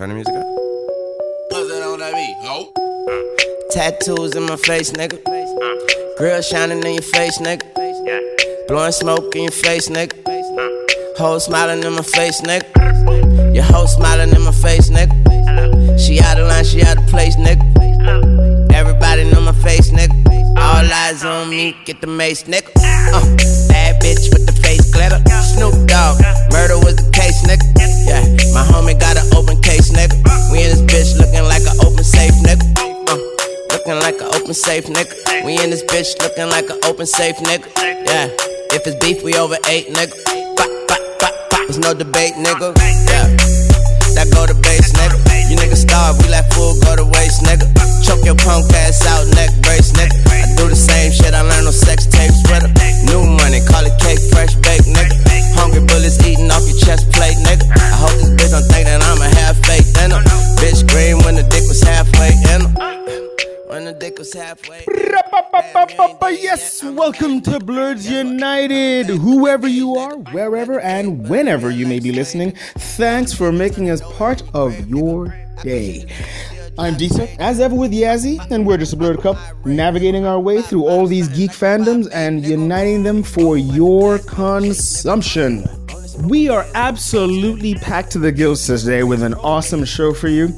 Turn the music up. What's that on that beat? Oh. Tattoos in my face, nigga. Grill shining in your face, nigga. Blowing smoke in your face, nigga. Whole smiling in my face, nigga. Your whole smiling in my face, nigga. She out of line, she out of place, nigga. Everybody know my face, nigga. All eyes on me, get the mace, nigga. Bad bitch with the face glitter. Snoop Dogg, murder was the case, nigga. Yeah, my homie got an open case, nigga. We in this bitch looking like an open safe, nigga. Looking like an open safe, nigga. We in this bitch looking like an open safe, nigga. Yeah, if it's beef, we over eight, nigga. Pop, pop, pop, pop. There's no debate, nigga. Yeah, that go to base, nigga. You niggas starve, we let food go to waste, nigga. Choke your punk ass out, neck brace, nigga. I do the same shit, I learned on sex tapes with her. New money, call it cake, fresh bake, nigga. Hungry bullets eating off your chest plate, nigga. I hope this bitch don't think that I'ma have faith in her. Bitch green when the dick was halfway in her. Yes, welcome to Blurds United. Whoever you are, wherever and whenever you may be listening, thanks for making us part of your day. I'm Deesa, as ever with Yazzie, and we're just a blurred couple, navigating our way through all these geek fandoms and uniting them for your consumption. We are absolutely packed to the gills today with an awesome show for you.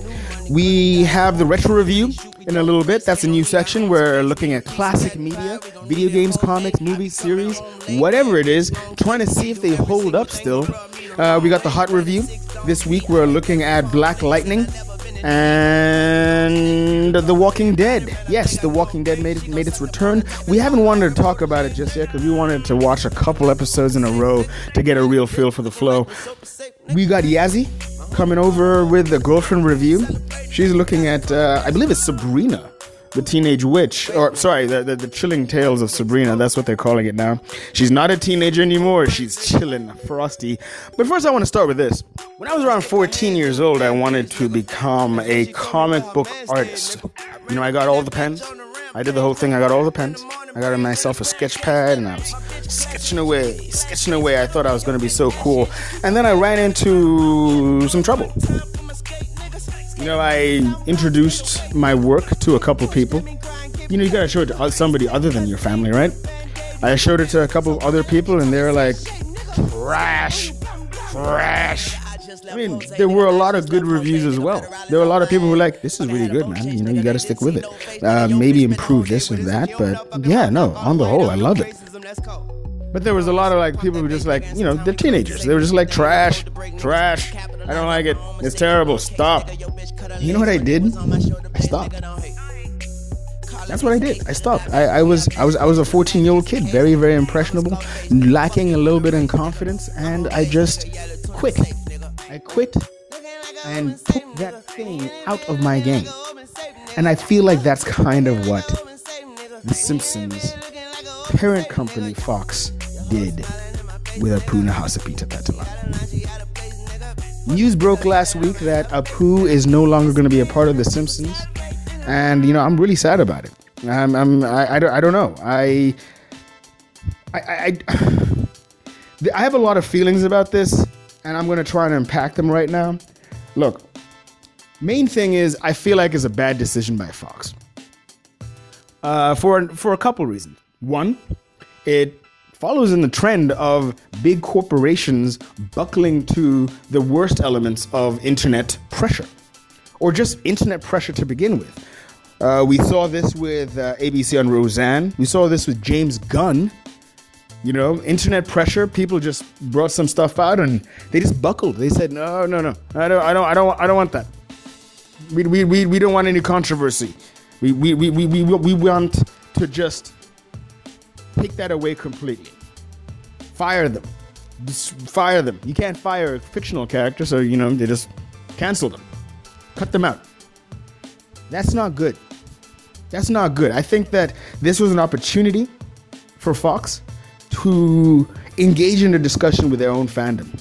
We have the retro review in a little bit. That's a new section. We're looking at classic media, video games, comics, movies, series, whatever it is, trying to see if they hold up still. We got the hot review. This week we're looking at Black Lightning and The Walking Dead. Yes, The Walking Dead made its return. We haven't wanted to talk about it just yet because we wanted to watch a couple episodes in a row to get a real feel for the flow. We got Yazzie coming over with the girlfriend review. She's looking at, I believe it's Sabrina, the teenage witch, or sorry, the chilling tales of Sabrina. That's what they're calling it now. She's not a teenager anymore. She's chilling, frosty. But first, I want to start with this. When I was around 14 years old, I wanted to become a comic book artist. You know, I got all the pens. I did the whole thing. I got all the pens. I got myself a sketch pad, and I was sketching away. I thought I was going to be so cool. And then I ran into some trouble. You know, I introduced my work to a couple people. You know, you got to show it to somebody other than your family, right? I showed it to a couple other people, and they were like, trash. I mean, there were a lot of good reviews as well. There were a lot of people who were like, this is really good, man. You know, you got to stick with it. Maybe improve this and that. But yeah, no, on the whole, I love it. But there was a lot of like people who just like, you know, they're teenagers. They were just like, trash. I don't like it. It's terrible. Stop. You know what I did? I stopped. That's what I did. I stopped. I was a 14-year-old kid, very, very impressionable, lacking a little bit in confidence, and I just quit. I quit and took that thing out of my game. And I feel like that's kind of what The Simpsons, parent company Fox, did with Apu Nahasapeemapetilon. News broke last week that Apu is no longer going to be a part of The Simpsons. And, you know, I'm really sad about it. I don't know. I have a lot of feelings about this. And I'm going to try and unpack them right now. Look, main thing is I feel like it's a bad decision by Fox. For a couple reasons. One, it follows in the trend of big corporations buckling to the worst elements of internet pressure. Or just internet pressure to begin with. We saw this with ABC on Roseanne. We saw this with James Gunn. You know, internet pressure. People just brought some stuff out, and they just buckled. They said, "No, I don't want that. We don't want any controversy. We want to just take that away completely. Fire them, just fire them. You can't fire a fictional character, so you know they just cancel them, cut them out. That's not good. That's not good. I think that this was an opportunity for Fox to engage in a discussion with their own fandom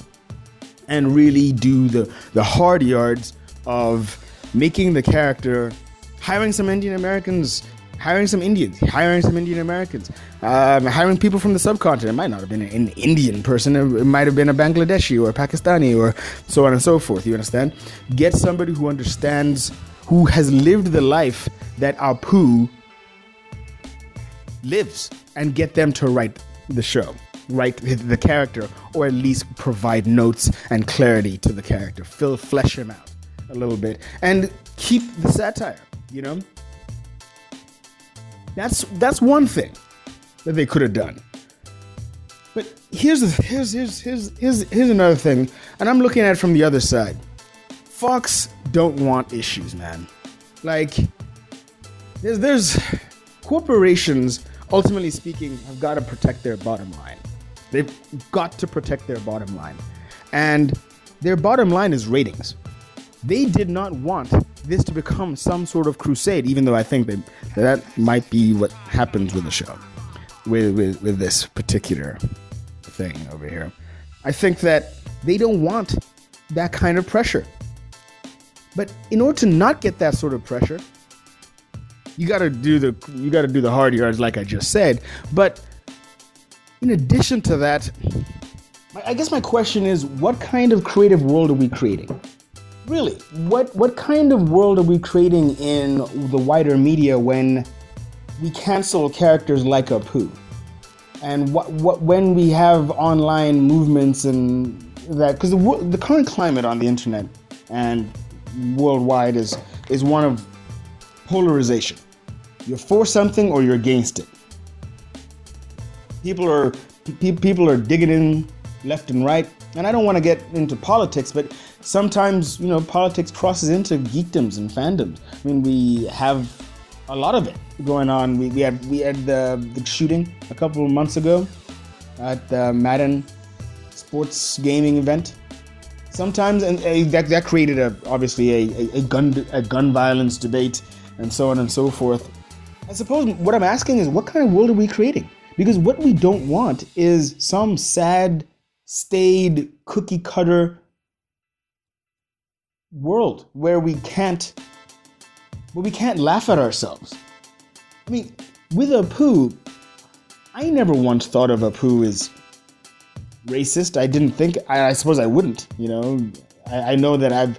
and really do the hard yards of making the character, hiring some Indian Americans, hiring some Indians, hiring some Indian Americans, hiring people from the subcontinent. It might not have been an Indian person. It might have been a Bangladeshi or a Pakistani or so on and so forth. You understand? Get somebody who understands, who has lived the life that Apu lives, and get them to write the show, write the character, or at least provide notes and clarity to the character. Flesh him out a little bit and keep the satire, you know? That's one thing that they could have done. But here's another thing, and I'm looking at it from the other side. Fox don't want issues, man. Like, there's corporations, ultimately speaking, have got to protect their bottom line. They've got to protect their bottom line. And their bottom line is ratings. They did not want this to become some sort of crusade, even though I think that might be what happens with the show, with this particular thing over here. I think that they don't want that kind of pressure. But in order to not get that sort of pressure, you got to do the hard yards, like I just said. But in addition to that, I guess my question is, what kind of creative world are we creating? Really, what kind of world are we creating in the wider media when we cancel characters like Apu, and what when we have online movements and that? Because the current climate on the internet and worldwide is one of polarization. You're for something or you're against it. People are digging in left and right, and I don't want to get into politics, but sometimes, you know, politics crosses into geekdoms and fandoms. I mean, we have a lot of it going on. We had the shooting a couple of months ago at the Madden sports gaming event. Sometimes, and that created obviously a gun violence debate and so on and so forth. I suppose what I'm asking is, what kind of world are we creating? Because what we don't want is some sad, staid, cookie cutter world where we can't laugh at ourselves. I mean, with Apu, I never once thought of Apu as racist. I didn't think, I suppose I wouldn't, you know. I know that I've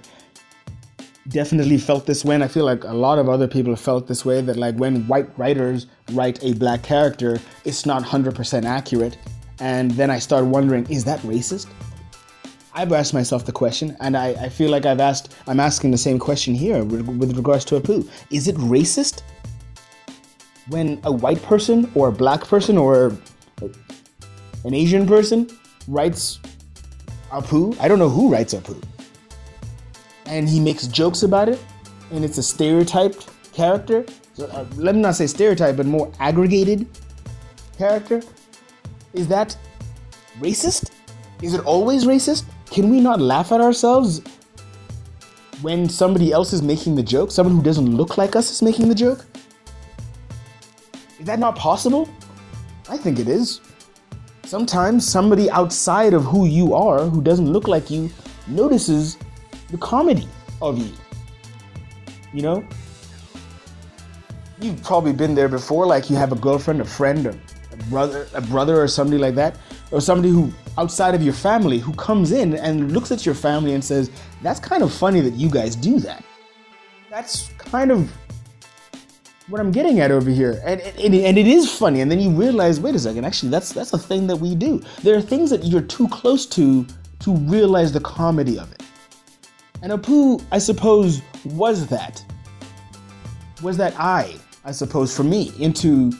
definitely felt this way, and I feel like a lot of other people have felt this way, that like when white writers write a black character, it's not 100% accurate, and then I start wondering, is that racist? I've asked myself the question, and I feel like I'm asking the same question here with regards to Apu. Is it racist when a white person or a black person or an Asian person writes Apu? I don't know who writes Apu. And he makes jokes about it, and it's a stereotyped character. So, let me not say stereotype, but more aggregated character. Is that racist? Is it always racist? Can we not laugh at ourselves when somebody else is making the joke? Someone who doesn't look like us is making the joke? Is that not possible? I think it is. Sometimes somebody outside of who you are, who doesn't look like you, notices the comedy of you. You know? You've probably been there before, like you have a girlfriend, a friend, or a brother or somebody like that, or somebody who outside of your family who comes in and looks at your family and says, that's kind of funny that you guys do that. That's kind of what I'm getting at over here. And it is funny. And then you realize, wait a second, actually, that's a thing that we do. There are things that you're too close to realize the comedy of it. And Apu, I suppose, was that. Was that I suppose, for me, into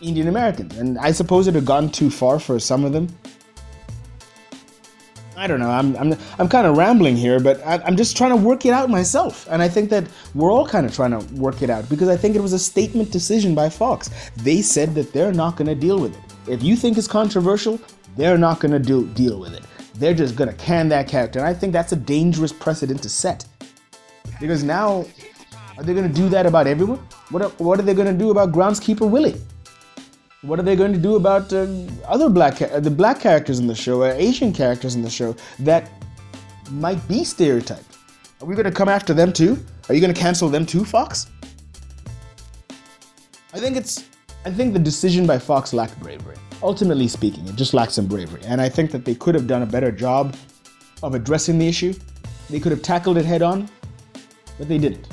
Indian Americans. And I suppose it had gone too far for some of them. I don't know, I'm kind of rambling here, but I'm just trying to work it out myself. And I think that we're all kind of trying to work it out, because I think it was a statement decision by Fox. They said that they're not going to deal with it. If you think it's controversial, they're not going to deal with it. They're just going to can that character. And I think that's a dangerous precedent to set. Because now, are they going to do that about everyone? What are they going to do about Groundskeeper Willie? What are they going to do about other black characters in the show, Asian characters in the show that might be stereotyped? Are we going to come after them too? Are you going to cancel them too, Fox? I think the decision by Fox lacked bravery. Ultimately speaking, it just lacked some bravery. And I think that they could have done a better job of addressing the issue. They could have tackled it head on, but they didn't.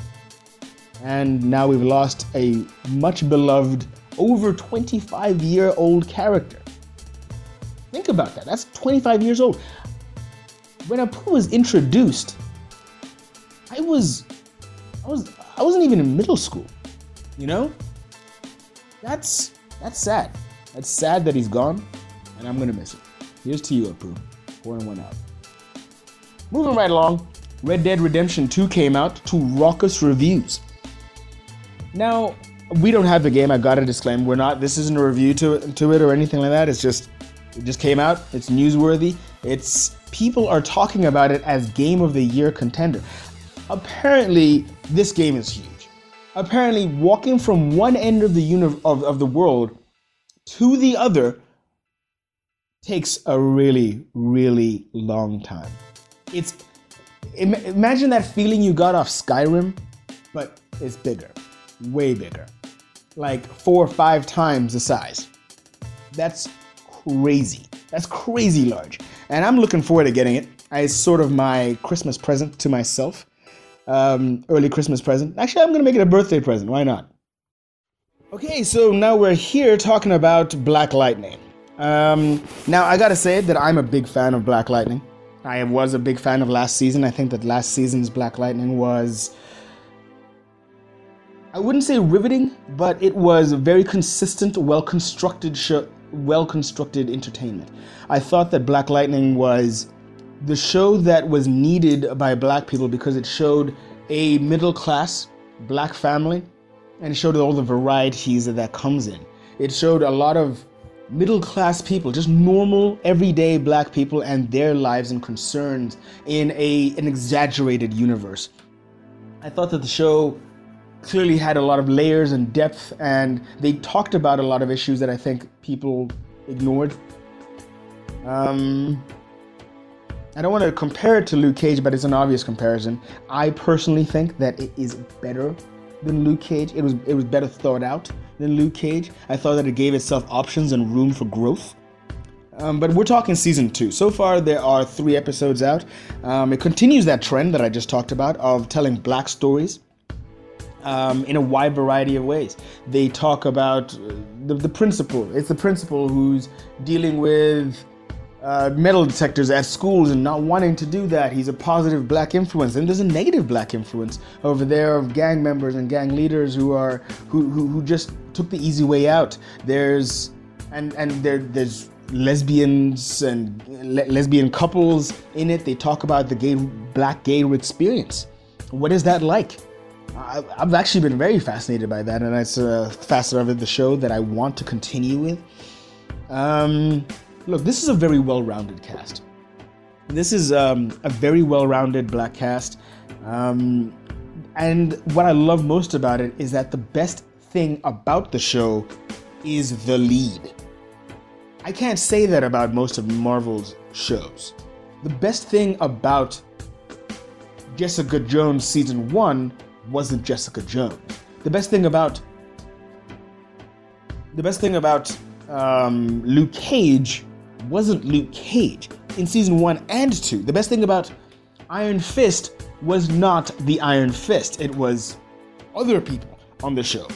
And now we've lost a much beloved, over 25-year-old character. Think about that, that's 25 years old. When Apu was introduced, I wasn't even in middle school, you know? That's sad. That's sad that he's gone, and I'm gonna miss it. Here's to you, Apu. 4-1 out. Moving right along, Red Dead Redemption 2 came out to raucous reviews. Now, we don't have the game, I gotta disclaim. This isn't a review to it or anything like that. It just came out, it's newsworthy. People are talking about it as Game of the Year contender. Apparently, this game is huge. Apparently, walking from one end of the world to the other takes a really, really long time. Imagine that feeling you got off Skyrim, but it's bigger. Way bigger, like 4 or 5 times the size. That's crazy. That's crazy large. And I'm looking forward to getting it. It's sort of my Christmas present to myself. Early Christmas present. Actually, I'm going to make it a birthday present. Why not? Okay, so now we're here talking about Black Lightning. Now, I got to say that I'm a big fan of Black Lightning. I was a big fan of last season. I think that last season's Black Lightning was... I wouldn't say riveting, but it was a very consistent, well-constructed show, well-constructed entertainment. I thought that Black Lightning was the show that was needed by black people because it showed a middle-class black family and showed all the varieties that comes in. It showed a lot of middle-class people, just normal, everyday black people and their lives and concerns in an exaggerated universe. I thought that the show clearly had a lot of layers and depth, and they talked about a lot of issues that I think people ignored. I don't want to compare it to Luke Cage, but it's an obvious comparison. I personally think that it is better than Luke Cage. It was better thought out than Luke Cage. I thought that it gave itself options and room for growth. But we're talking season 2. So far, there are 3 episodes out. It continues that trend that I just talked about of telling black stories. In a wide variety of ways. They talk about the principal. It's the principal who's dealing with metal detectors at schools and not wanting to do that. He's a positive black influence, and there's a negative black influence over there of gang members and gang leaders who just took the easy way out. There's lesbians and lesbian couples in it. They talk about the black gay experience. What is that like? I've actually been very fascinated by that, and it's a facet of the show that I want to continue with. Look, this is a very well-rounded cast. This is a very well-rounded black cast, and what I love most about it is that the best thing about the show is the lead. I can't say that about most of Marvel's shows. The best thing about Jessica Jones Season 1 wasn't Jessica Jones. The best thing about Luke Cage wasn't Luke Cage in season 1 and 2. The best thing about Iron Fist was not the Iron Fist. It was other people on the show.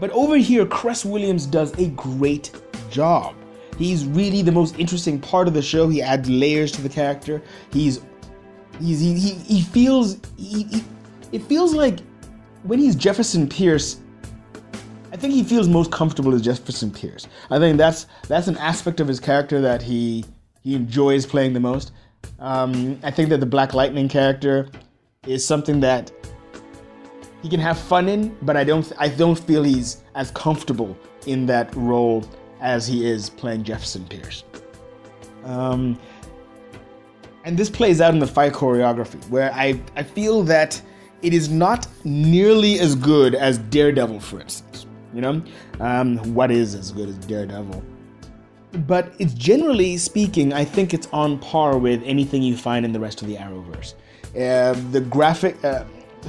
But over here, Cress Williams does a great job. He's really the most interesting part of the show. He adds layers to the character. It feels like when he's Jefferson Pierce, I think he feels most comfortable as Jefferson Pierce. I think that's an aspect of his character that he enjoys playing the most. I think that the Black Lightning character is something that he can have fun in, but I don't feel he's as comfortable in that role as he is playing Jefferson Pierce. And this plays out in the fight choreography, where I feel that it is not nearly as good as Daredevil, for instance. You know? What is as good as Daredevil? But it's generally speaking, I think it's on par with anything you find in the rest of the Arrowverse. The graphic,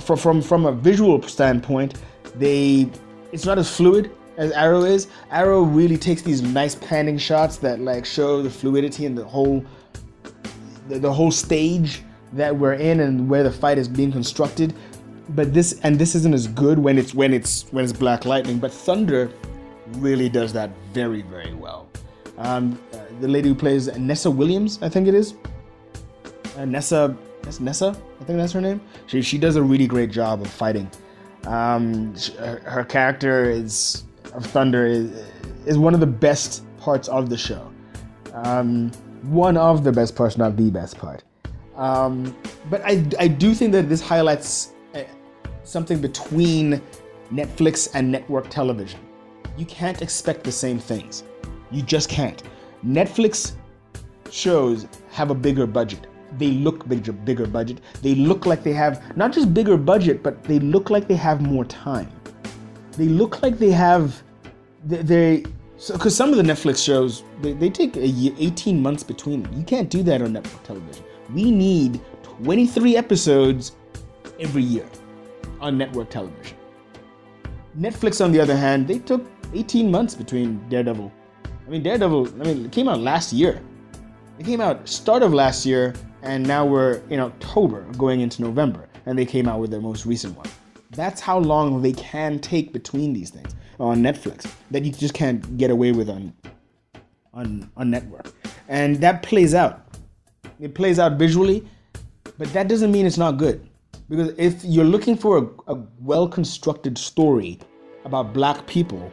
from a visual standpoint, they It's not as fluid as Arrow is. Arrow really takes these nice panning shots that like show the fluidity and the whole stage that we're in and where the fight is being constructed. But this isn't as good when it's Black Lightning. But Thunder really does that very, very well. The lady who plays Nessa Williams, I think it is. Nessa, I think that's her name. She does a really great job of fighting. Her character of Thunder is one of the best parts of the show. One of the best parts, not the best part. But I do think that this highlights something between Netflix and network television. You can't expect the same things. You just can't. Netflix shows have a bigger budget. They look bigger budget. They look like they have not just bigger budget, but they look like they have more time. They look like they have because some of the Netflix shows they take a year, 18 months between them. You can't do that on network television. We need 23 episodes every year on network television. Netflix, on the other hand, they took 18 months between Daredevil. It came out last year. It came out start of last year, and now we're in October, going into November, and they came out with their most recent one. That's how long they can take between these things on Netflix that you just can't get away with on network. And that plays out. It plays out visually, but that doesn't mean it's not good. Because if you're looking for a well-constructed story about black people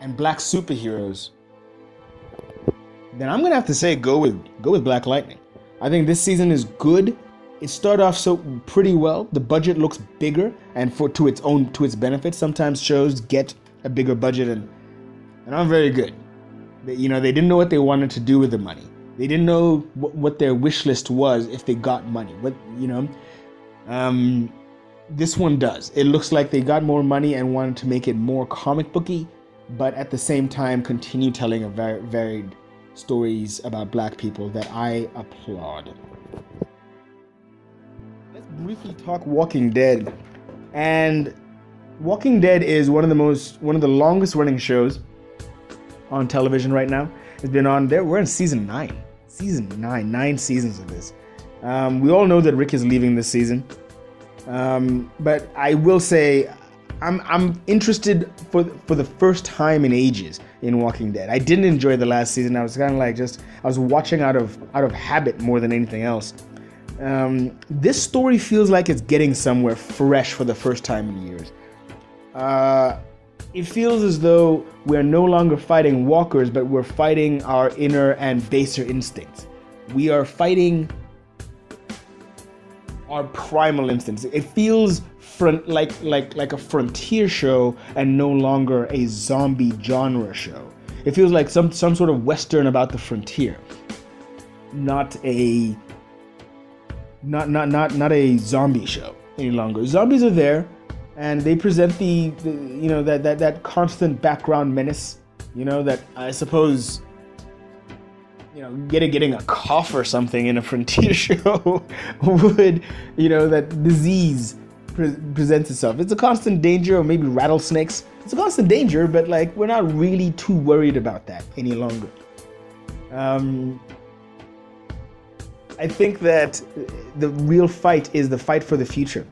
and black superheroes, then I'm gonna have to say go with Black Lightning. I think this season is good. It started off so pretty well. The budget looks bigger, and to its benefit. Sometimes shows get a bigger budget and aren't very good. They didn't know what they wanted to do with the money. They didn't know what their wish list was if they got money. This one does. It looks like they got more money and wanted to make it more comic booky, but at the same time continue telling a very varied stories about black people that I applaud. Let's briefly talk Walking Dead. And Walking Dead is one of the longest running shows on television right now. It's been on there. We're in season 9. Nine seasons of this. We all know that Rick is leaving this season. But I will say I'm interested for the first time in ages in Walking Dead. I didn't enjoy the last season. I was kind of like I was watching out of habit more than anything else. This story feels like it's getting somewhere fresh for the first time in years. It feels as though we're no longer fighting walkers, but we're fighting our inner and baser instincts. We are fighting our primal instincts. It feels like a frontier show and no longer a zombie genre show. It feels like some sort of Western about the frontier, not a zombie show any longer. Zombies are there, and they present the that constant background menace. That I suppose. Getting a cough or something in a frontier show would, that disease presents itself. It's a constant danger, or maybe rattlesnakes. It's a constant danger, but we're not really too worried about that any longer. I think that the real fight is the fight for the future.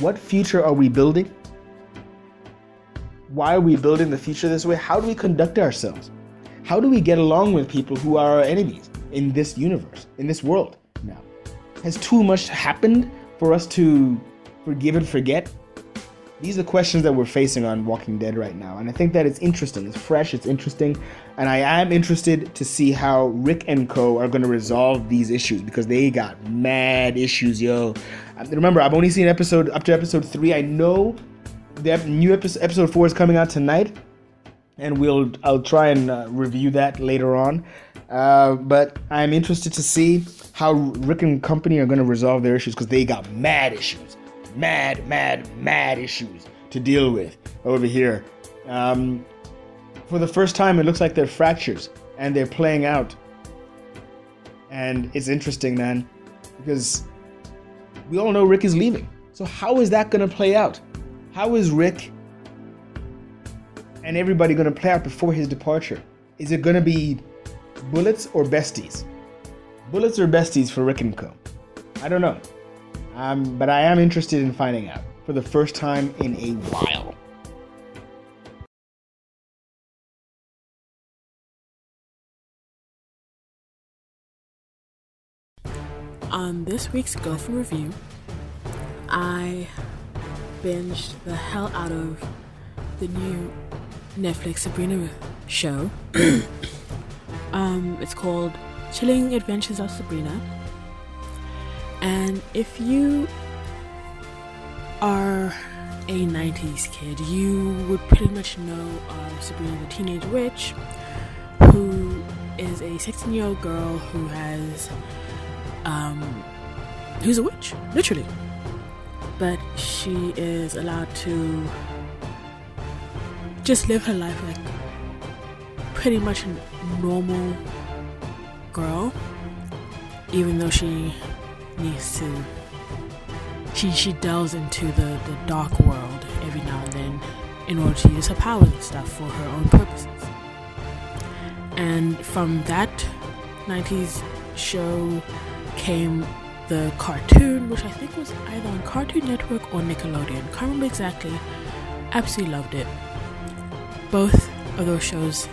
What future are we building? Why are we building the future this way? How do we conduct ourselves? How do we get along with people who are our enemies in this universe, in this world now? Has too much happened for us to forgive and forget? These are questions that we're facing on Walking Dead right now, and I think that it's interesting. It's fresh, it's interesting, and I am interested to see how Rick and co are going to resolve these issues, because they got mad issues, yo. Remember, I've only seen up to episode 3. I know that new episode 4 is coming out tonight, and I'll try and review that later on. But I'm interested to see how Rick and company are going to resolve their issues, because they got mad issues. Mad issues to deal with over here. For the first time, it looks like they're fractures, and they're playing out. And it's interesting, man, because we all know Rick is leaving. So how is that going to play out? How is Rick and everybody going to play out before his departure? Is it going to be bullets or besties? Bullets or besties for Rick and Co? I don't know. But I am interested in finding out for the first time in a while. On this week's Go For Review, I binged the hell out of the new Netflix Sabrina show. It's called Chilling Adventures of Sabrina. And if you are a 90s kid, you would pretty much know of Sabrina the Teenage Witch, who is a 16-year-old girl who has, who's a witch, literally. But she is allowed to just live her life like pretty much a normal girl, even though she needs to, she delves into the dark world every now and then in order to use her powers and stuff for her own purposes. And from that 90s show came the cartoon, which I think was either on Cartoon Network or Nickelodeon, can't remember exactly. Absolutely loved it. Both of those shows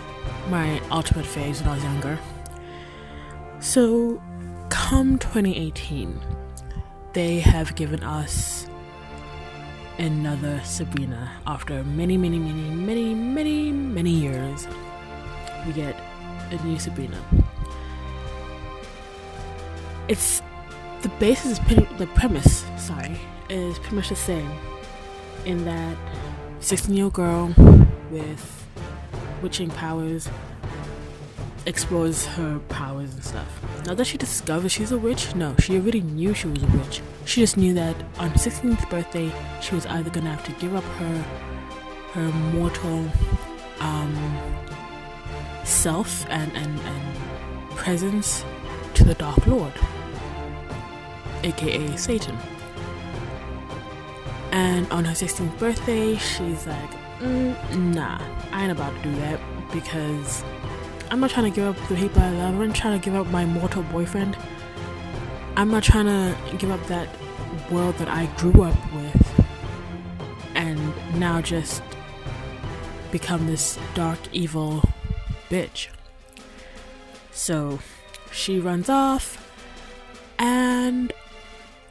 my ultimate faves when I was younger. So come 2018, they have given us another Sabrina. After many years, we get a new Sabrina. It's the basis is pretty, the premise, sorry, is pretty much the same, in that 16-year-old girl with witching powers explores her powers and stuff. Not that she discovers she's a witch, no, she already knew she was a witch. She just knew that on her 16th birthday, she was either gonna have to give up her mortal self and presence to the Dark Lord, aka Satan. And on her 16th birthday, she's like, nah, I ain't about to do that, because I'm not trying to give up the people I love. I'm not trying to give up my mortal boyfriend. I'm not trying to give up that world that I grew up with and now just become this dark, evil bitch. So she runs off, and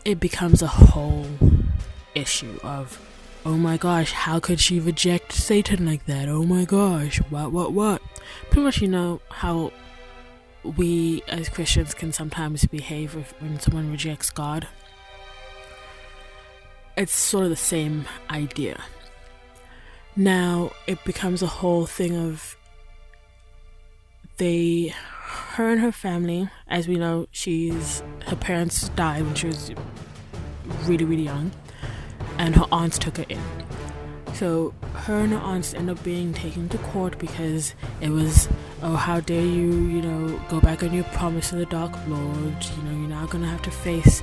it becomes a whole issue of, oh my gosh, how could she reject Satan like that? Oh my gosh, what? Pretty much, you know how we as Christians can sometimes behave when someone rejects God. It's sort of the same idea. Now it becomes a whole thing of her and her family. As we know, her parents died when she was really, really young, and her aunts took her in. So her and her aunts end up being taken to court because it was, oh, how dare you, you know, go back on your promise to the Dark Lord, you know, you're now gonna have to face,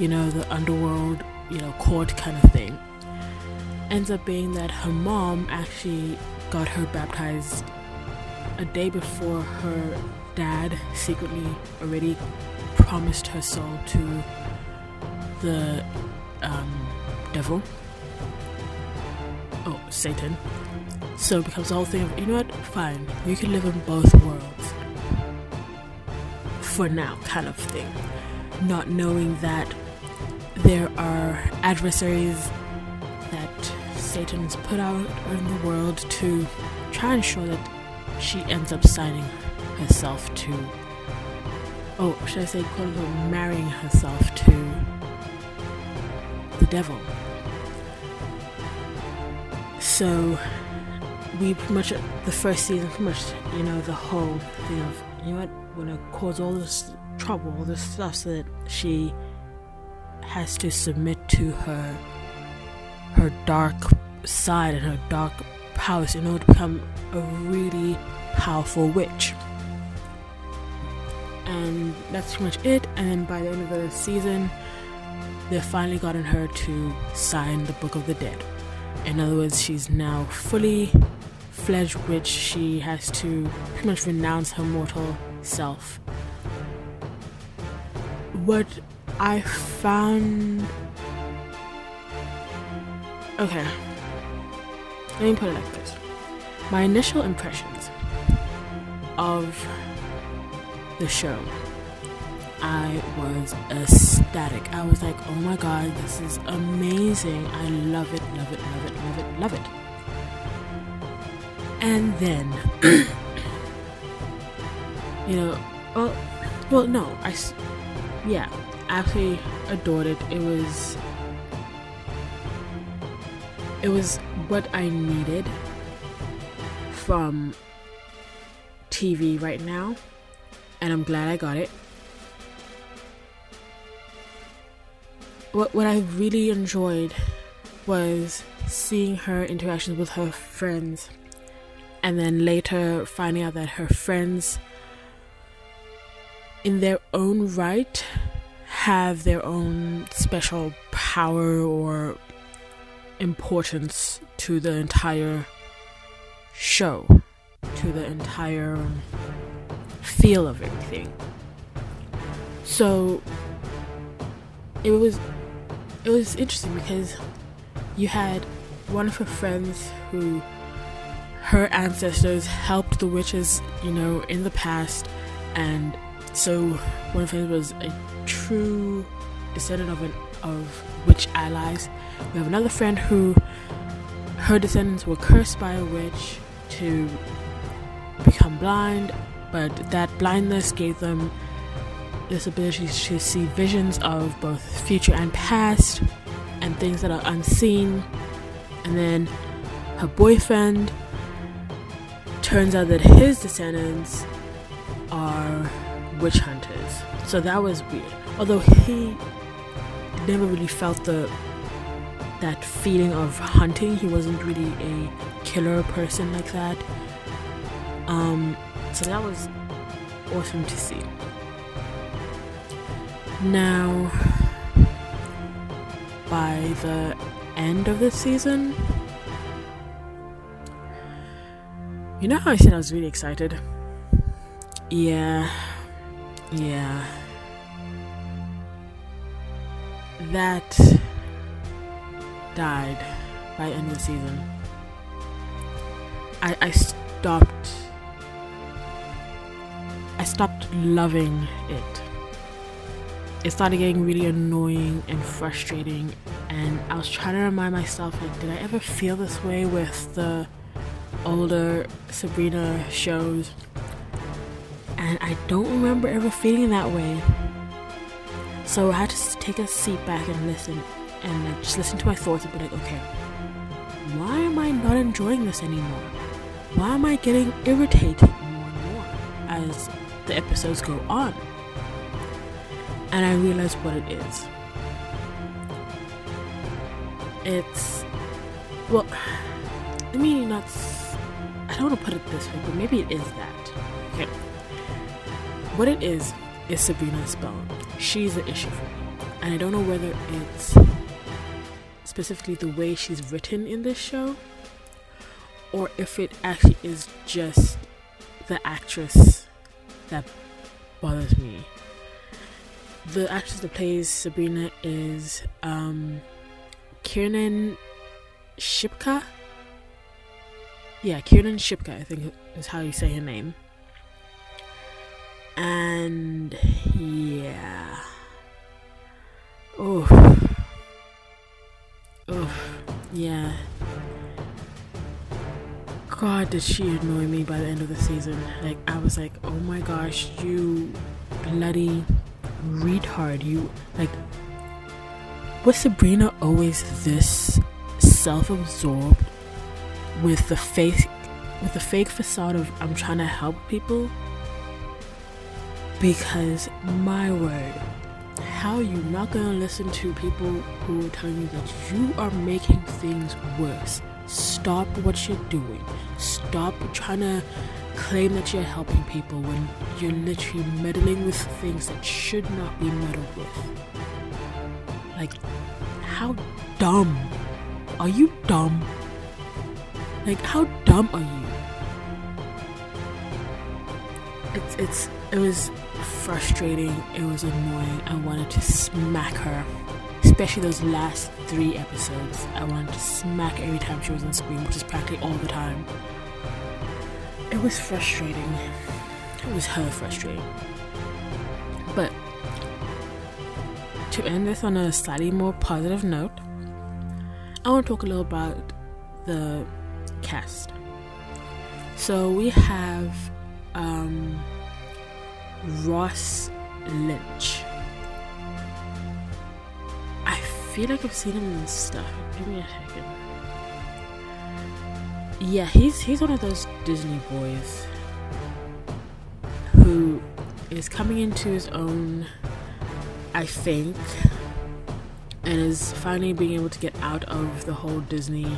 you know, the underworld, you know, court kind of thing. Ends up being that her mom actually got her baptized a day before her dad secretly already promised her soul to the devil. Oh, Satan. So it becomes the whole thing of, you know what, fine, you can live in both worlds for now, kind of thing. Not knowing that there are adversaries that Satan's put out in the world to try and ensure that she ends up signing herself to, oh, should I say, quote unquote, marrying herself to the devil. So we pretty much, the first season, pretty much, you know, the whole thing of, you know what, we're going to cause all this trouble, all this stuff, so that she has to submit to her dark side and her dark powers in order to become a really powerful witch. And that's pretty much it. And then by the end of the season, they've finally gotten her to sign the Book of the Dead. In other words, she's now fully full-fledged witch, she has to pretty much renounce her mortal self. What I found... Okay, let me put it like this. My initial impressions of the show, I was ecstatic. I was like, oh my god, this is amazing. I love it, love it, love it, love it, love it. And then, you know, I absolutely adored it. It was what I needed from TV right now, and I'm glad I got it. What I really enjoyed was seeing her interactions with her friends, and then later finding out that her friends in their own right have their own special power or importance to the entire show, to the entire feel of everything. So it was interesting because you had one of her friends who her ancestors helped the witches, you know, in the past, and so one of them was a true descendant of witch allies. We have another friend who her descendants were cursed by a witch to become blind, but that blindness gave them this ability to see visions of both future and past and things that are unseen. And then her boyfriend, turns out that his descendants are witch hunters, so that was weird, although he never really felt that feeling of hunting. He wasn't really a killer person like that, so that was awesome to see. Now, by the end of the season, you know how I said I was really excited? Yeah. That died by the end of the season. I stopped loving it. It started getting really annoying and frustrating, and I was trying to remind myself, like, did I ever feel this way with the older Sabrina shows? And I don't remember ever feeling that way. So I had to take a seat back and listen, and like, just listen to my thoughts and be like, okay, why am I not enjoying this anymore? Why am I getting irritated more and more as the episodes go on? And I realized what it is. I don't want to put it this way, but maybe it is that. Okay. What it is Sabrina Spellman. She's the issue for me. And I don't know whether it's specifically the way she's written in this show, or if it actually is just the actress that bothers me. The actress that plays Sabrina is Kiernan Shipka. Yeah, Kiernan Shipka, I think is how you say her name. And yeah. Oof. Yeah. God, did she annoy me by the end of the season. Like, I was like, oh my gosh, you bloody retard. You, like, was Sabrina always this self-absorbed with the fake facade of I'm trying to help people? Because my word, how are you not gonna listen to people who are telling you that you are making things worse? Stop what you're doing. Stop trying to claim that you're helping people when you're literally meddling with things that should not be meddled with. Like, how dumb? Are you dumb? Like, how dumb are you? it was frustrating. It was annoying. I wanted to smack her, especially those last 3 episodes. I wanted to smack every time she was on screen, which is practically all the time. It was frustrating. It was hella frustrating. But to end this on a slightly more positive note, I want to talk a little about the cast. So we have Ross Lynch. I feel like I've seen him in stuff. Give me a second. Yeah, he's one of those Disney boys who is coming into his own, I think, and is finally being able to get out of the whole Disney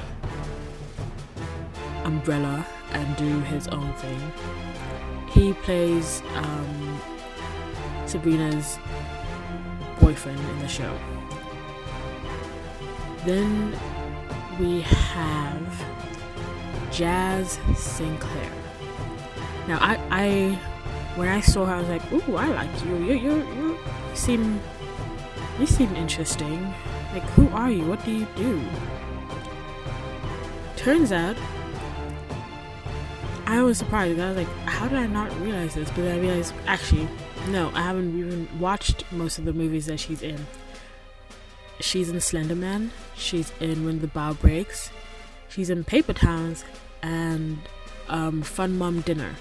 umbrella and do his own thing. He plays Sabrina's boyfriend in the show. Then we have Jazz Sinclair. Now, I when I saw her, I was like, "Ooh, I like you. You seem interesting. Like, who are you? What do you do?" Turns out, I was surprised. I was like, how did I not realize this? But then I realized, actually, no, I haven't even watched most of the movies that she's in. She's in Slender Man. She's in When the Bow Breaks. She's in Paper Towns and Fun Mom Dinner.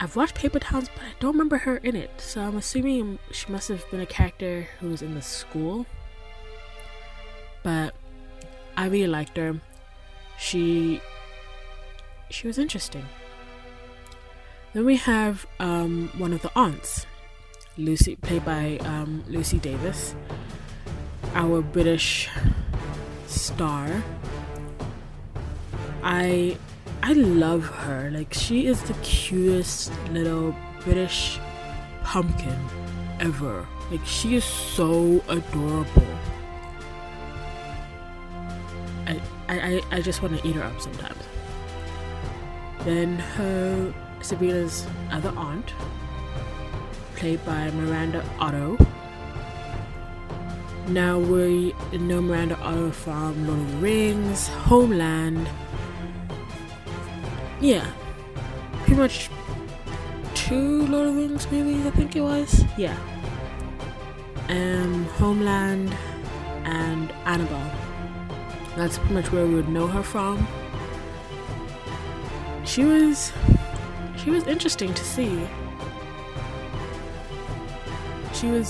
I've watched Paper Towns, but I don't remember her in it. So I'm assuming she must have been a character who was in the school. But I really liked her. She was interesting. Then we have one of the aunts, Lucy, played by Lucy Davis, our British star. I love her. Like, she is the cutest little British pumpkin ever. Like, she is so adorable. I just want to eat her up sometimes. Then her Sabrina's other aunt, played by Miranda Otto. Now we know Miranda Otto from Lord of the Rings, Homeland. Yeah, pretty much 2 Lord of the Rings movies, I think it was. Yeah, Homeland and Annabelle. That's pretty much where we would know her from. She was interesting to see. You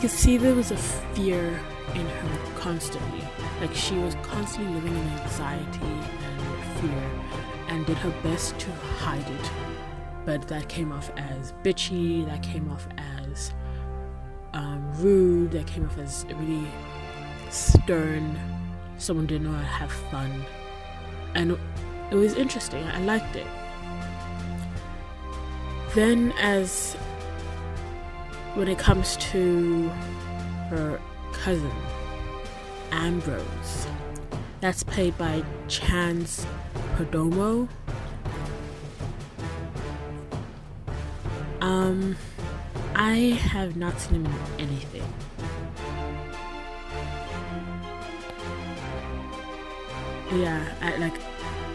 could see there was a fear in her constantly. Like, she was constantly living in anxiety and fear and did her best to hide it. But that came off as bitchy, that came off as rude, that came off as really stern. Someone didn't know how to have fun. And it was interesting. I liked it. Then, as when it comes to her cousin Ambrose, that's played by Chance Perdomo. I have not seen him in anything. Yeah,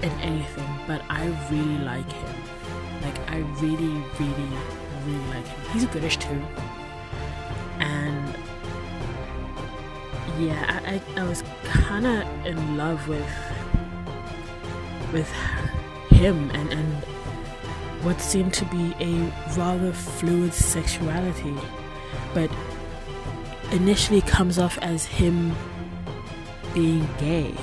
in anything, but I really like him. Like, I really, really, really like him. He's British too, and yeah, I was kind of in love with him and what seemed to be a rather fluid sexuality, but initially comes off as him being gay.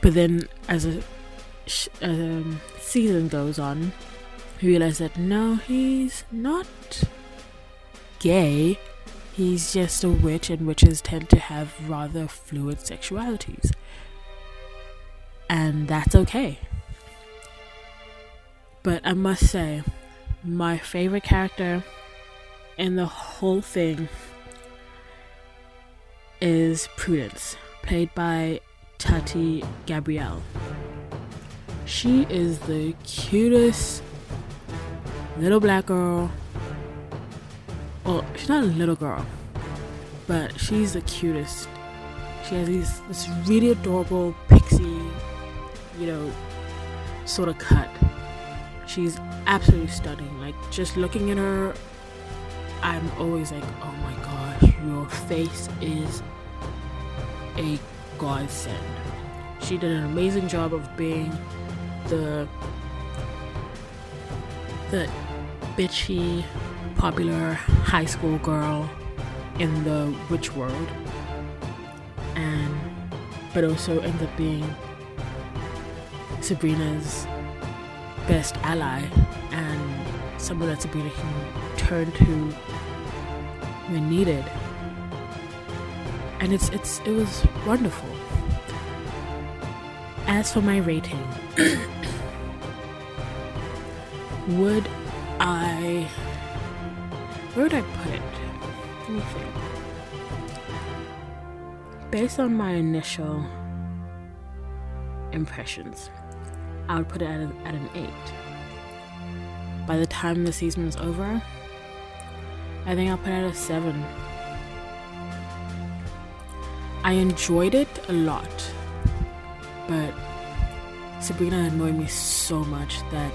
But then, as a season goes on, you realize that no, he's not gay. He's just a witch, and witches tend to have rather fluid sexualities. And that's okay. But I must say, my favorite character in the whole thing is Prudence, played by Tati Gabrielle. She is the cutest little black girl. Well, she's not a little girl, but she's the cutest. She has this really adorable pixie, sort of cut. She's absolutely stunning. Like, just looking at her, I'm always like, oh my gosh, your face is a godsend. She did an amazing job of being the bitchy, popular high school girl in the witch world, but also ends up being Sabrina's best ally, and someone that Sabrina can turn to when needed. And it was wonderful. As for my rating, where would I put it? Let me think. Based on my initial impressions, I would put it at an 8. By the time the season is over, I think I'll put it at a 7. I enjoyed it a lot, but Sabrina annoyed me so much that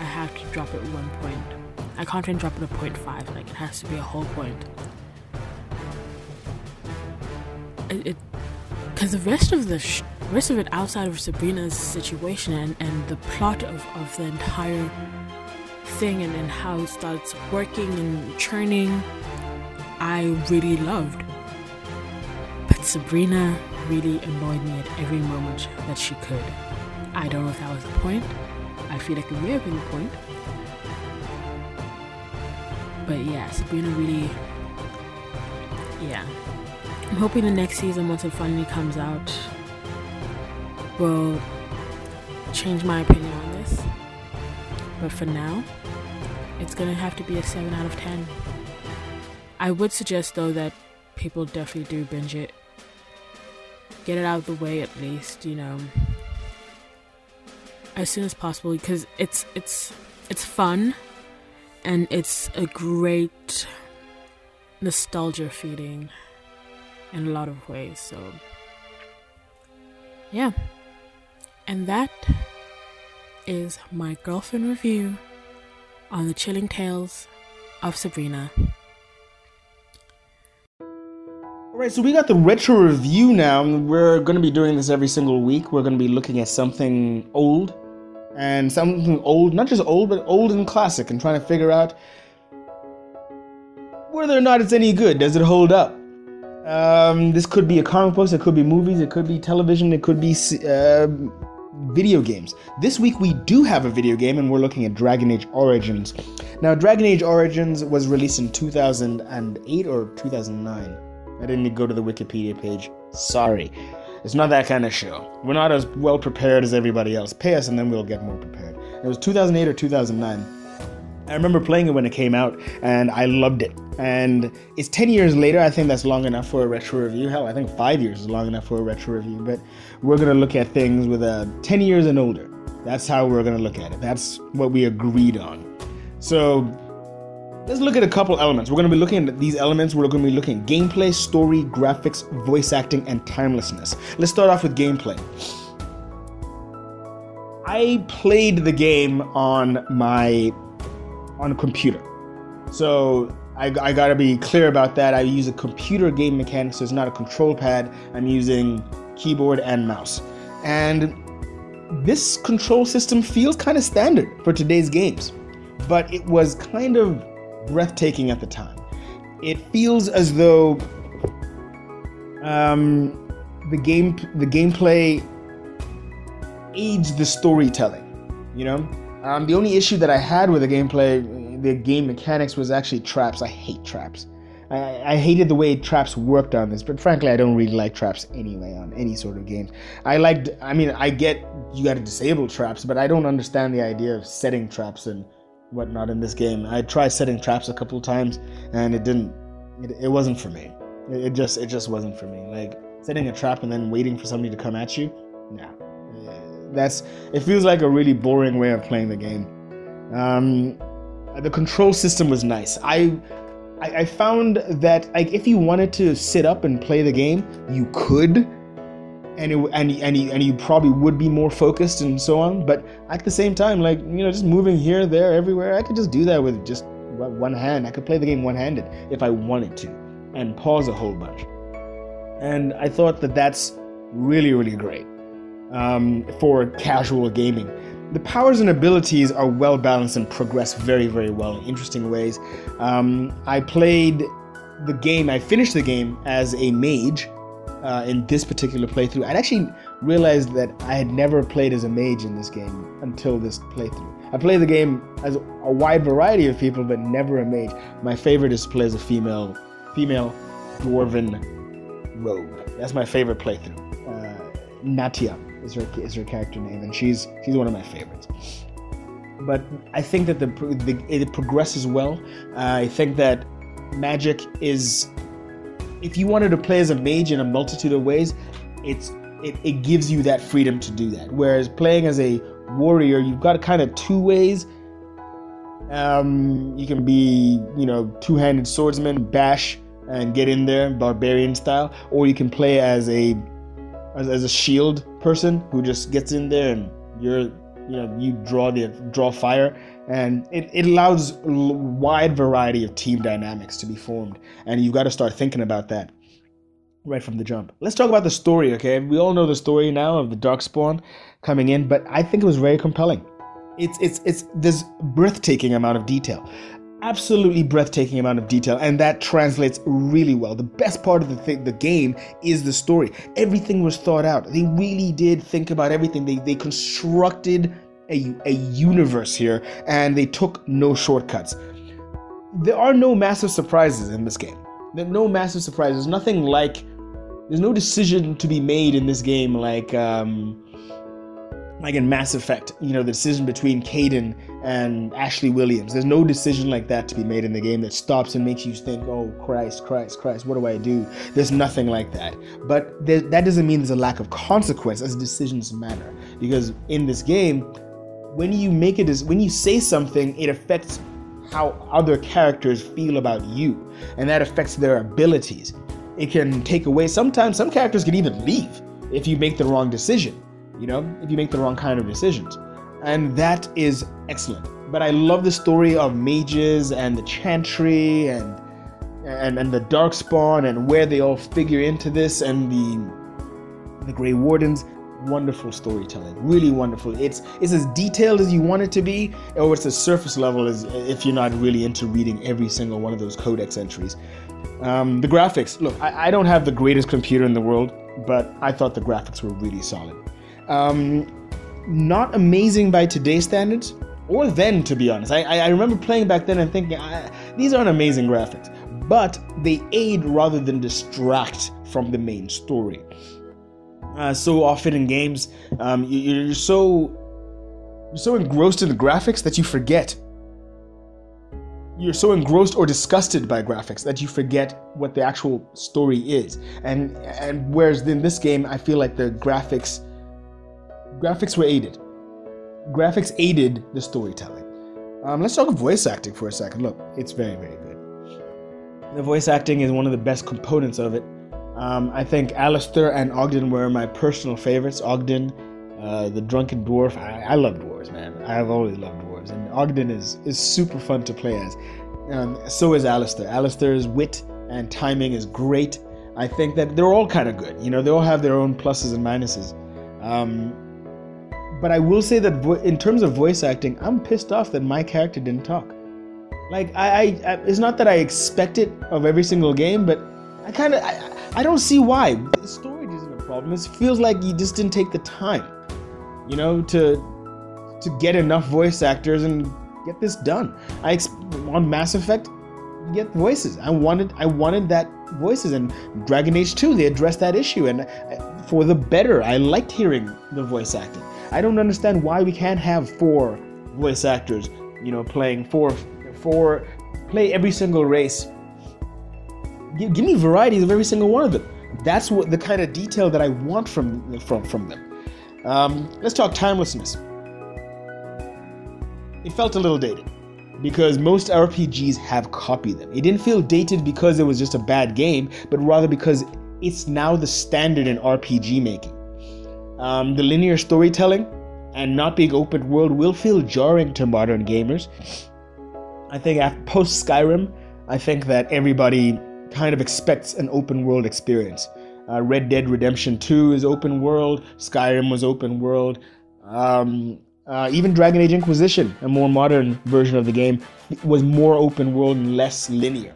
I have to drop it 1 point. I can't try and drop it a 0.5, like, it has to be a whole point. Because the rest of it outside of Sabrina's situation and the plot of the entire thing and how it starts working and churning, I really loved. But Sabrina really annoyed me at every moment that she could. I don't know if that was the point. I feel like it may have been the point. But yeah, Sabrina really, yeah. I'm hoping the next season, once it finally comes out, will change my opinion on this. But for now, it's going to have to be a 7 out of 10. I would suggest, though, that people definitely do binge it. Get it out of the way at least, as soon as possible, because it's fun. And it's a great nostalgia feeling in a lot of ways. So, yeah. And that is my girlfriend review on the chilling tales of Sabrina. Alright, so we got the retro review now. We're going to be doing this every single week. We're going to be looking at something old. And something old, not just old, but old and classic, and trying to figure out whether or not it's any good. Does it hold up? This could be a comic book, it could be movies, it could be television, it could be video games. This week we do have a video game, and we're looking at Dragon Age Origins. Now, Dragon Age Origins was released in 2008 or 2009. I didn't go to the Wikipedia page. Sorry. It's not that kind of show. We're not as well prepared as everybody else. Pay us and then we'll get more prepared. It was 2008 or 2009. I remember playing it when it came out and I loved it. And it's 10 years later. I think that's long enough for a retro review. Hell, I think 5 years is long enough for a retro review. But we're going to look at things with 10 years and older. That's how we're going to look at it. That's what we agreed on. So let's look at a couple elements. We're going to be looking at these elements. We're going to be looking at gameplay, story, graphics, voice acting, and timelessness. Let's start off with gameplay. I played the game on a computer. So I got to be clear about that. I use a computer game mechanic, so it's not a control pad. I'm using keyboard and mouse. And this control system feels kind of standard for today's games. But it was kind of breathtaking at the time. It feels as though the gameplay aged the storytelling. The only issue that I had with the game mechanics, was actually traps. I hate traps. I hated the way traps worked on this, but frankly, I don't really like traps anyway on any sort of games. I get you got to disable traps, but I don't understand the idea of setting traps and whatnot in this game. I tried setting traps a couple times and it wasn't for me. It just wasn't for me. Like setting a trap and then waiting for somebody to come at you, nah. that's, it feels like a really boring way of playing the game. The control system was nice. I found that, like, if you wanted to sit up and play the game, you could, and you probably would be more focused and so on. But at the same time, like, you know, just moving here, there, everywhere, I could just do that with just one hand. I could play the game one-handed if I wanted to, and pause a whole bunch. And I thought that that's really, really great for casual gaming. The powers and abilities are well balanced and progress very, very well in interesting ways. I finished the game as a mage in this particular playthrough. I actually realized that I had never played as a mage in this game until this playthrough. I played the game as a wide variety of people, but never a mage. My favorite is to play as a female dwarven rogue. That's my favorite playthrough. Natia is her character name, and she's one of my favorites. But I think that it progresses well. I think that magic is, if you wanted to play as a mage in a multitude of ways, it gives you that freedom to do that. Whereas playing as a warrior, you've got kind of two ways. You can be, you know, two-handed swordsman, bash and get in there, barbarian style, or you can play as a shield person who just gets in there and you draw fire, and it allows a wide variety of team dynamics to be formed, and you've got to start thinking about that right from the jump. Let's talk about the story, okay? We all know the story now of the Darkspawn coming in, but I think it was very compelling. It's this breathtaking amount of detail. Absolutely breathtaking amount of detail, and that translates really well. The best part of the game is the story. Everything was thought out. They really did think about everything. They constructed a universe here, and they took no shortcuts. There are no massive surprises in this game. There are no massive surprises. Nothing like, there's no decision to be made in this game like in Mass Effect, you know, the decision between Caden and Ashley Williams. There's no decision like that to be made in the game that stops and makes you think, oh, Christ, what do I do? There's nothing like that. But that doesn't mean there's a lack of consequence, as decisions matter. Because in this game, when you say something, it affects how other characters feel about you, and that affects their abilities. It can take away, sometimes some characters can even leave if you make the wrong decision. You know, if you make the wrong kind of decisions. And that is excellent. But I love the story of mages and the Chantry and the Darkspawn and where they all figure into this, and the Grey Wardens. Wonderful storytelling, really wonderful. It's as detailed as you want it to be, or it's as surface level as if you're not really into reading every single one of those codex entries. The graphics. Look, I don't have the greatest computer in the world, but I thought the graphics were really solid. Not amazing by today's standards, or then, to be honest. I remember playing back then and thinking, these aren't amazing graphics, but they aid rather than distract from the main story. So often in games, you're so engrossed in the graphics that you forget. You're so engrossed or disgusted by graphics that you forget what the actual story is. And whereas in this game, I feel like the graphics were aided. Graphics aided the storytelling. Let's talk of voice acting for a second. Look, it's very, very good. The voice acting is one of the best components of it. I think Alistair and Ogden were my personal favorites. Ogden, the drunken dwarf. I love dwarves, man. I've always loved dwarves. And Ogden is super fun to play as. So is Alistair. Alistair's wit and timing is great. I think that they're all kind of good. You know, they all have their own pluses and minuses. But I will say that in terms of voice acting, I'm pissed off that my character didn't talk. Like, I it's not that I expect it of every single game, but I don't see why. The storage isn't a problem. It feels like you just didn't take the time, you know, to get enough voice actors and get this done. On Mass Effect, you get voices. I wanted that voices, and Dragon Age 2, they addressed that issue, and for the better. I liked hearing the voice acting. I don't understand why we can't have 4 voice actors, you know, playing play every single race. Give me varieties of every single one of them. That's what the kind of detail that I want from them. Let's talk timelessness. It felt a little dated because most RPGs have copied them. It didn't feel dated because it was just a bad game, but rather because it's now the standard in RPG making. The linear storytelling and not being open world will feel jarring to modern gamers. I think after post Skyrim, I think that everybody kind of expects an open world experience. Red Dead Redemption 2 is open world. Skyrim was open world. Even Dragon Age Inquisition, a more modern version of the game, was more open world and less linear.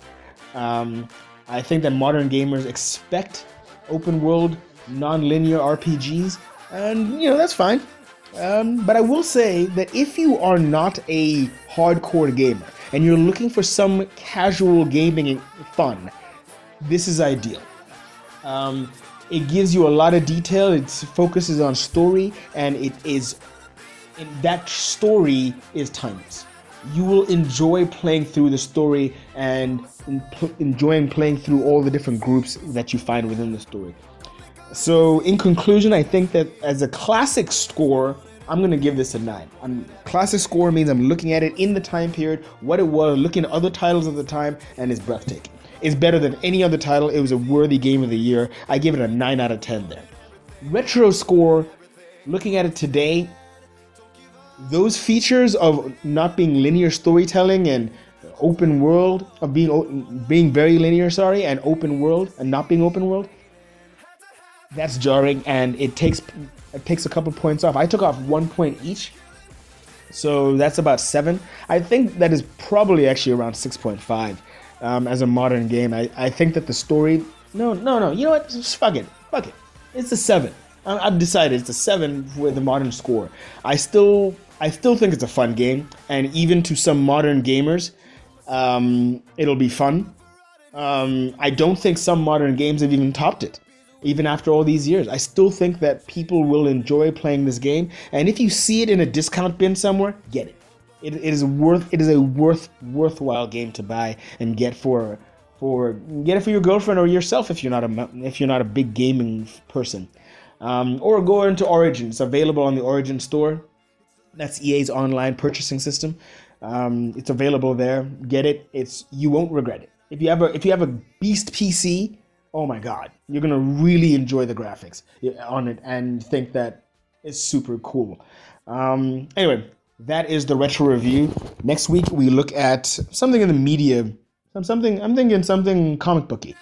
I think that modern gamers expect open world, non-linear RPGs, and that's fine. But I will say that if you are not a hardcore gamer and you're looking for some casual gaming fun, this is ideal. It gives you a lot of detail, it focuses on story, and that story is timeless. You will enjoy playing through the story and enjoying playing through all the different groups that you find within the story. So in conclusion, I think that as a classic score, I'm going to give this a 9. Classic score means I'm looking at it in the time period, what it was, looking at other titles of the time, and it's breathtaking. It's better than any other title. It was a worthy game of the year. I give it a 9 out of 10 there. Retro score, looking at it today, those features of not being linear storytelling and open world, of being very linear, and open world and not being open world, that's jarring, and it takes a couple points off. I took off 1 point each, so that's about 7. I think that is probably actually around 6.5 as a modern game. I think that the story... No. You know what? Just fuck it. It's a 7. I've decided it's a 7 with a modern score. I still think it's a fun game, and even to some modern gamers, it'll be fun. I don't think some modern games have even topped it. Even after all these years, I still think that people will enjoy playing this game. And if you see it in a discount bin somewhere, get it. It is a worthwhile game to buy and get it for your girlfriend or yourself if you're not a big gaming person. Or go into Origin. It's available on the Origin store. That's EA's online purchasing system. It's available there. Get it. You won't regret it. If you have a beast PC, oh my God, you're going to really enjoy the graphics on it and think that it's super cool. Anyway, that is the retro review. Next week, we look at something in the media. I'm thinking something comic booky.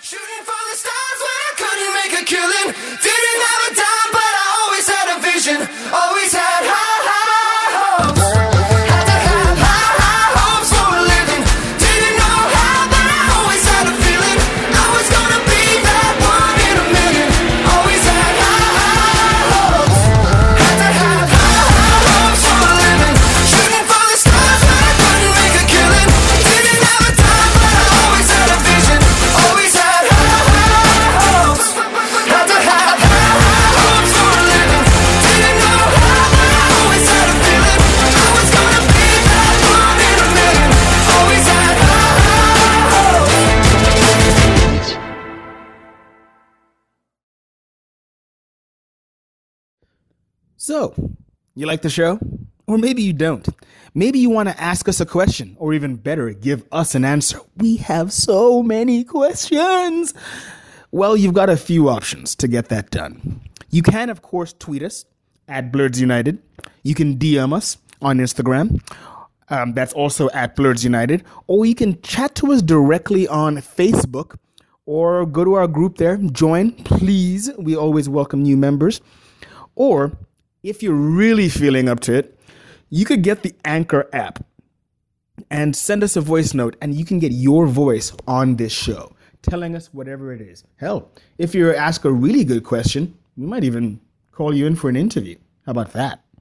Shooting for the stars when I couldn't make a killing. Didn't have a dime, but I always had a vision. Always had high hopes. Had to have high hopes for a living. Didn't know how, but I always had a feeling. I was gonna be that one in a million. Always had high hopes. Had to have high hopes for a living. Shooting for the stars when I couldn't make a killing. Didn't have a dime, but I always had a vision. Always had So, you like the show? Or maybe you don't. Maybe you want to ask us a question, or even better, give us an answer. We have so many questions. Well, you've got a few options to get that done. You can, of course, tweet us at Blurds United. You can DM us on Instagram. That's also at Blurds United. Or you can chat to us directly on Facebook, or go to our group there. Join, please. We always welcome new members. Or... if you're really feeling up to it, you could get the Anchor app and send us a voice note, and you can get your voice on this show, telling us whatever it is. Hell, if you ask a really good question, we might even call you in for an interview. How about that?